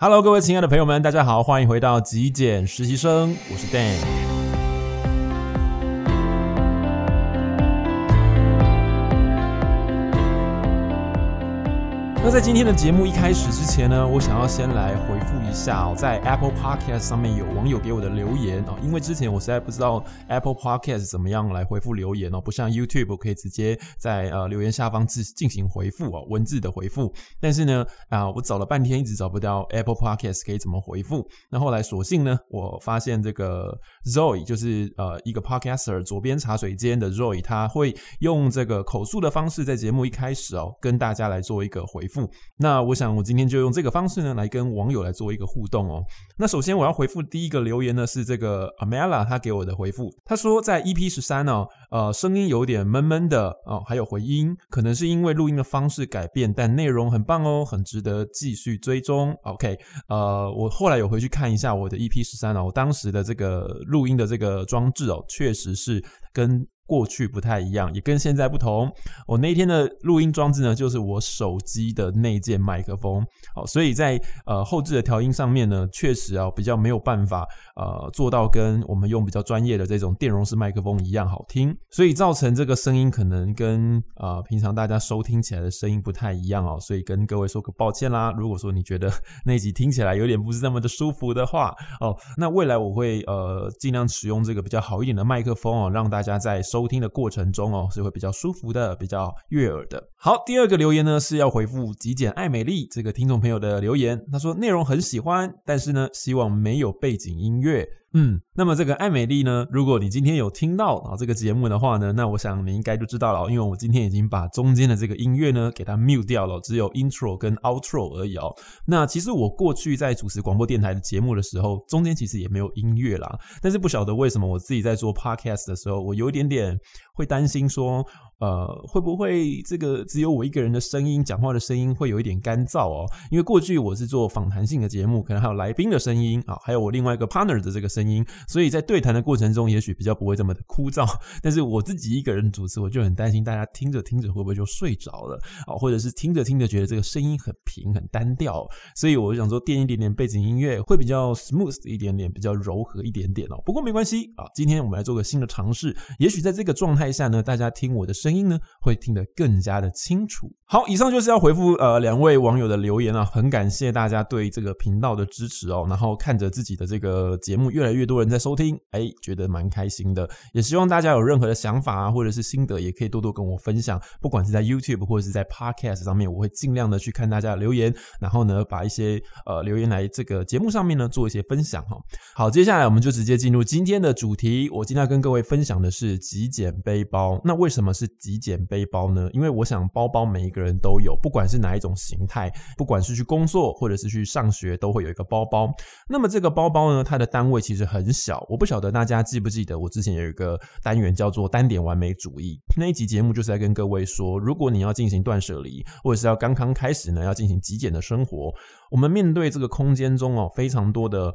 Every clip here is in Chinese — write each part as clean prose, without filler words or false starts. Hello， 各位亲爱的朋友们，大家好，欢迎回到极简实习生，我是 Dan。 那在今天的节目一开始之前呢，我想要先来回复一下在 Apple Podcast 上面有网友给我的留言哦，因为之前我实在不知道 Apple Podcast 怎么样来回复留言哦，不像 YouTube 我可以直接在留言下方进行回复哦，文字的回复。但是呢我找了半天一直找不到 Apple Podcast 可以怎么回复。那后来索性呢，我发现这个 Zoey 就是一个 podcaster 左边茶水间的 Zoey， 他会用这个口述的方式在节目一开始哦跟大家来做一个回复。那我想我今天就用这个方式呢来跟网友来做一个互动哦。那首先我要回复第一个留言呢，是这个 Amela 她给我的回复。她说在 EP13 哦声音有点闷闷的哦，还有回音，可能是因为录音的方式改变，但内容很棒哦，很值得继续追踪。 OK， 我后来有回去看一下我的 EP13 哦，我当时的这个录音的这个装置哦，确实是跟过去不太一样，也跟现在不同。我那天的录音装置呢，就是我手机的内建麦克风。好，所以在后置的调音上面呢，确实啊比较没有办法做到跟我们用比较专业的这种电容式麦克风一样好听，所以造成这个声音可能跟平常大家收听起来的声音不太一样哦，所以跟各位说个抱歉啦。如果说你觉得那集听起来有点不是那么的舒服的话哦，那未来我会尽量使用这个比较好一点的麦克风哦，让大家在收听的过程中哦，是会比较舒服的，比较悦耳的。好，第二个留言呢是要回复极简爱美丽这个听众朋友的留言。他说内容很喜欢，但是呢希望没有背景音乐。那么这个爱美丽呢，如果你今天有听到这个节目的话呢，那我想你应该就知道了，因为我今天已经把中间的这个音乐呢给它 mute 掉了，只有 intro 跟 outro 而已哦。那其实我过去在主持广播电台的节目的时候，中间其实也没有音乐啦，但是不晓得为什么我自己在做 podcast 的时候，我有一点会担心说会不会这个只有我一个人的声音，讲话的声音会有一点干燥哦？因为过去我是做访谈性的节目，可能还有来宾的声音啊，还有我另外一个 partner 的这个声音，所以在对谈的过程中，也许比较不会这么的枯燥。但是我自己一个人主持，我就很担心大家听着听着会不会就睡着了啊，或者是听着听着觉得这个声音很平很单调，所以我就想说垫一点点背景音乐会比较 smooth 一点点，比较柔和一点点哦。不过没关系啊，今天我们来做个新的尝试，也许在这个状态下呢，大家听我的声音呢会听得更加的清楚。好，以上就是要回复两位网友的留言啊，很感谢大家对这个频道的支持哦。然后看着自己的这个节目越来越多人在收听，觉得蛮开心的。也希望大家有任何的想法啊，或者是心得，也可以多多跟我分享。不管是在 YouTube 或者是在 Podcast 上面，我会尽量的去看大家的留言，然后呢把一些留言来这个节目上面呢做一些分享哦。好，接下来我们就直接进入今天的主题。我今天要跟各位分享的是极简背包。那为什么是极简背包呢？因为我想包包每一个人都有，不管是哪一种形态，不管是去工作或者是去上学，都会有一个包包。那么这个包包呢，它的单位其实很小。我不晓得大家记不记得，我之前有一个单元叫做单点完美主义，那一集节目就是在跟各位说，如果你要进行断舍离，或者是要刚刚开始呢要进行极简的生活，我们面对这个空间中哦非常多的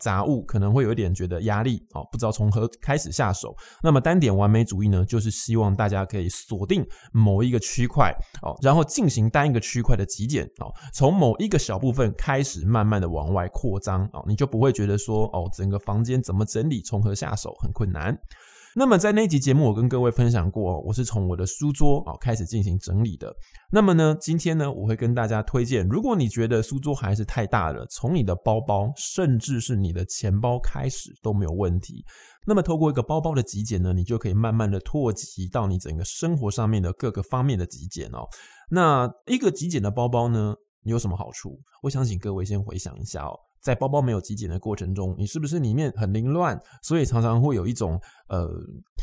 杂物，可能会有一点觉得压力哦，不知道从何开始下手。那么单点完美主义呢，就是希望大家可以锁定某一个区块哦，然后进行单一个区块的极简哦，从某一个小部分开始慢慢的往外扩张哦，你就不会觉得说哦整个房间怎么整理，从何下手很困难。那么在那一集节目我跟各位分享过，我是从我的书桌开始进行整理的。那么呢今天呢我会跟大家推荐，如果你觉得书桌还是太大了，从你的包包甚至是你的钱包开始都没有问题。那么透过一个包包的极简呢，你就可以慢慢的拓及到你整个生活上面的各个方面的极简哦。那一个极简的包包呢有什么好处？我想请各位先回想一下哦，在包包没有极简的过程中，你是不是里面很凌乱，所以常常会有一种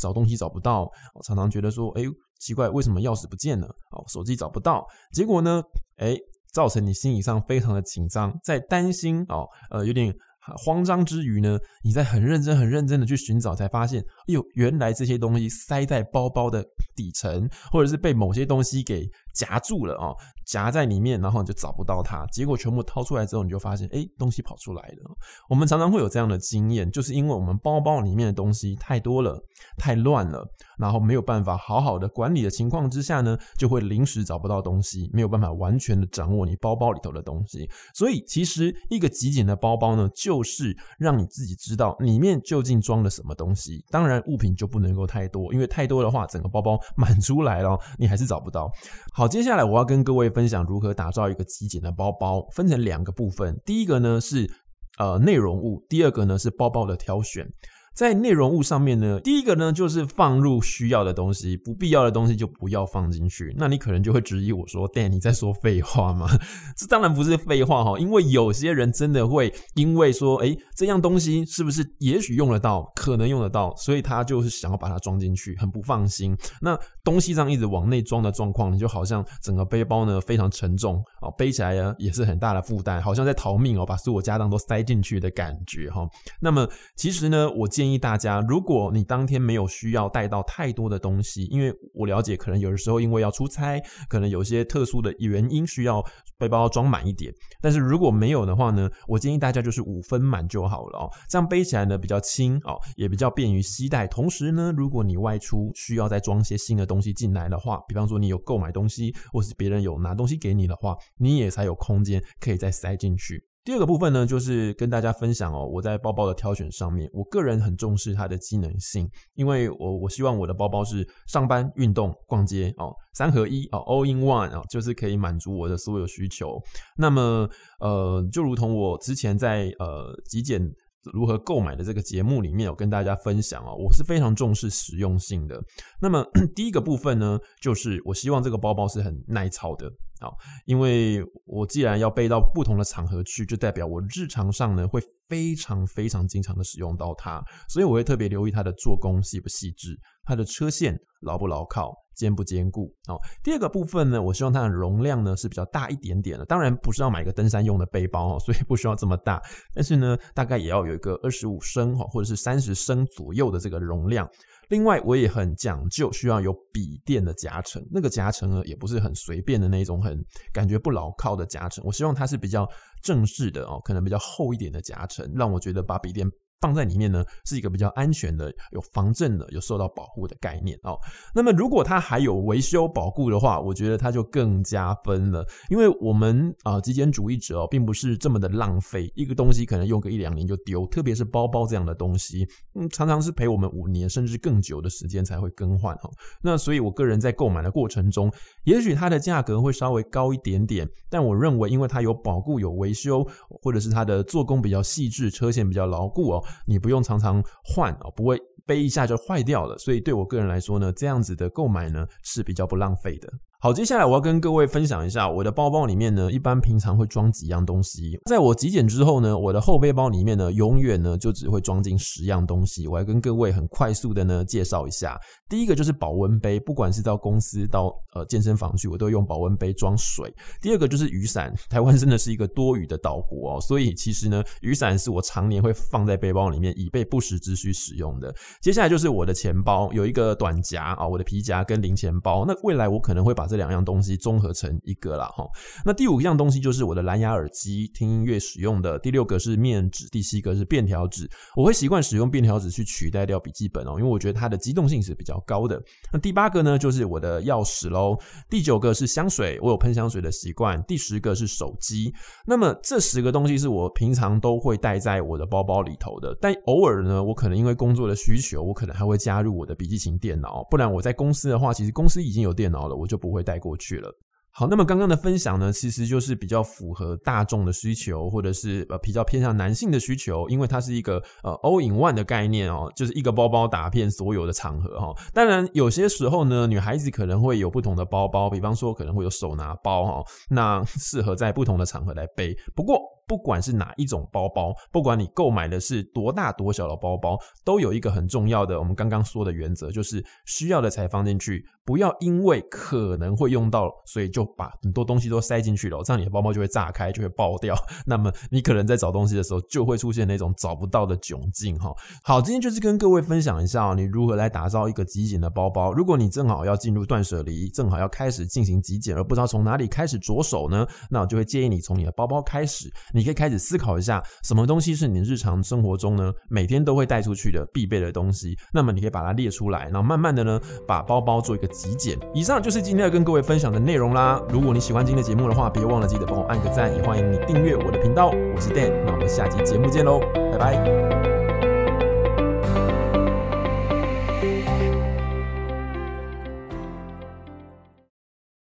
找东西找不到，常常觉得说奇怪，为什么钥匙不见了，手机找不到，结果呢造成你心理上非常的紧张，在担心有点慌张之余呢，你在很认真的去寻找，才发现原来这些东西塞在包包的底层，或者是被某些东西给夹住了哦，夹在里面，然后你就找不到它，结果全部掏出来之后，你就发现哎，东西跑出来了。我们常常会有这样的经验，就是因为我们包包里面的东西太多了，太乱了，然后没有办法好好的管理的情况之下呢，就会临时找不到东西，没有办法完全的掌握你包包里头的东西。所以其实一个极简的包包呢，就是让你自己知道里面究竟装了什么东西。当然物品就不能够太多，因为太多的话整个包包满出来了，你还是找不到。好，接下来我要跟各位分享如何打造一个极简的包包，分成两个部分。第一个呢是内容物，第二个呢是包包的挑选。在内容物上面呢，第一个呢就是放入需要的东西，不必要的东西就不要放进去。那你可能就会质疑我说 Dan 你在说废话吗？这当然不是废话哈，因为有些人真的会因为说这样东西是不是也许用得到，可能用得到，所以他就是想要把它装进去，很不放心。那东西这样一直往内装的状况，你就好像整个背包呢非常沉重，背起来呢也是很大的负担，好像在逃命把所有家当都塞进去的感觉。那么其实呢，我建议大家，如果你当天没有需要带到太多的东西，因为我了解可能有的时候因为要出差，可能有些特殊的原因需要背包装满一点，但是如果没有的话呢，我建议大家就是5分满就好了这样背起来呢比较轻也比较便于携带。同时呢，如果你外出需要再装些新的东西进来的话，比方说你有购买东西，或是别人有拿东西给你的话，你也才有空间可以再塞进去。第二个部分呢，就是跟大家分享我在包包的挑选上面，我个人很重视它的机能性，因为我希望我的包包是上班、运动、逛街3合1all in one就是可以满足我的所有需求。那么就如同我之前在极简如何购买的这个节目里面有跟大家分享我是非常重视实用性的。那么第一个部分呢，就是我希望这个包包是很耐操的因为我既然要背到不同的场合去，就代表我日常上呢会非常非常经常的使用到它，所以我会特别留意它的做工细不细致，它的车线牢不牢靠，坚不坚固第二个部分呢，我希望它的容量呢是比较大一点点的，当然不是要买个登山用的背包所以不需要这么大，但是呢大概也要有一个25升或者是30升左右的这个容量。另外我也很讲究需要有笔电的夹层，那个夹层呢也不是很随便的那种很感觉不牢靠的夹层，我希望它是比较正式的可能比较厚一点的夹层，让我觉得把笔电放在里面呢是一个比较安全的、有防震的、有受到保护的概念那么如果它还有维修保固的话，我觉得它就更加分了，因为我们极简主义者并不是这么的浪费，一个东西可能用个1-2年就丢，特别是包包这样的东西常常是陪我们5年甚至更久的时间才会更换那所以我个人在购买的过程中，也许它的价格会稍微高一点点，但我认为因为它有保固、有维修，或者是它的做工比较细致、车线比较牢固你不用常常换不会背一下就坏掉了，所以对我个人来说呢，这样子的购买呢是比较不浪费的。好，接下来我要跟各位分享一下我的包包里面呢一般平常会装几样东西。在我极简之后呢，我的后背包里面呢永远呢就只会装进10样东西，我要跟各位很快速的呢介绍一下。第一个就是保温杯，不管是到公司到健身房去，我都用保温杯装水。第二个就是雨伞，台湾真的是一个多雨的岛国所以其实呢雨伞是我常年会放在背包里面以备不时之需使用的。接下来就是我的钱包，有一个短夹我的皮夹跟零钱包，那未来我可能会把这2样东西综合成一个啦那第5样东西就是我的蓝牙耳机，听音乐使用的。第6个是面纸，第7个是便条纸，我会习惯使用便条纸去取代掉笔记本因为我觉得它的机动性是比较高的。那第8个呢就是我的钥匙咯。第9个是香水，我有喷香水的习惯。第10个是手机。那么这10个东西是我平常都会带在我的包包里头的，但偶尔呢我可能因为工作的需求，我可能还会加入我的笔记型电脑，不然我在公司的话，其实公司已经有电脑了，我就不会带过去了。好，那么刚刚的分享呢，其实就是比较符合大众的需求，或者是比较偏向男性的需求，因为它是一个all in one 的概念就是一个包包打遍所有的场合当然有些时候呢，女孩子可能会有不同的包包，比方说可能会有手拿包那适合在不同的场合来背。不过不管是哪一种包包，不管你购买的是多大多小的包包，都有一个很重要的我们刚刚说的原则，就是需要的才放进去，不要因为可能会用到所以就把很多东西都塞进去了，这样你的包包就会炸开，就会爆掉，那么你可能在找东西的时候就会出现那种找不到的窘境。好，今天就是跟各位分享一下你如何来打造一个极简的包包。如果你正好要进入断舍离，正好要开始进行极简而不知道从哪里开始着手呢，那我就会建议你从你的包包开始，你可以开始思考一下什么东西是你日常生活中呢每天都会带出去的必备的东西，那么你可以把它列出来，然后慢慢的呢把包包做一个极简。以上就是今天要跟各位分享的内容啦。如果你喜欢今天的节目的话，别忘了记得帮我按个赞，也欢迎你订阅我的频道。我是 Dan， 那我们下期节目见喽，拜拜。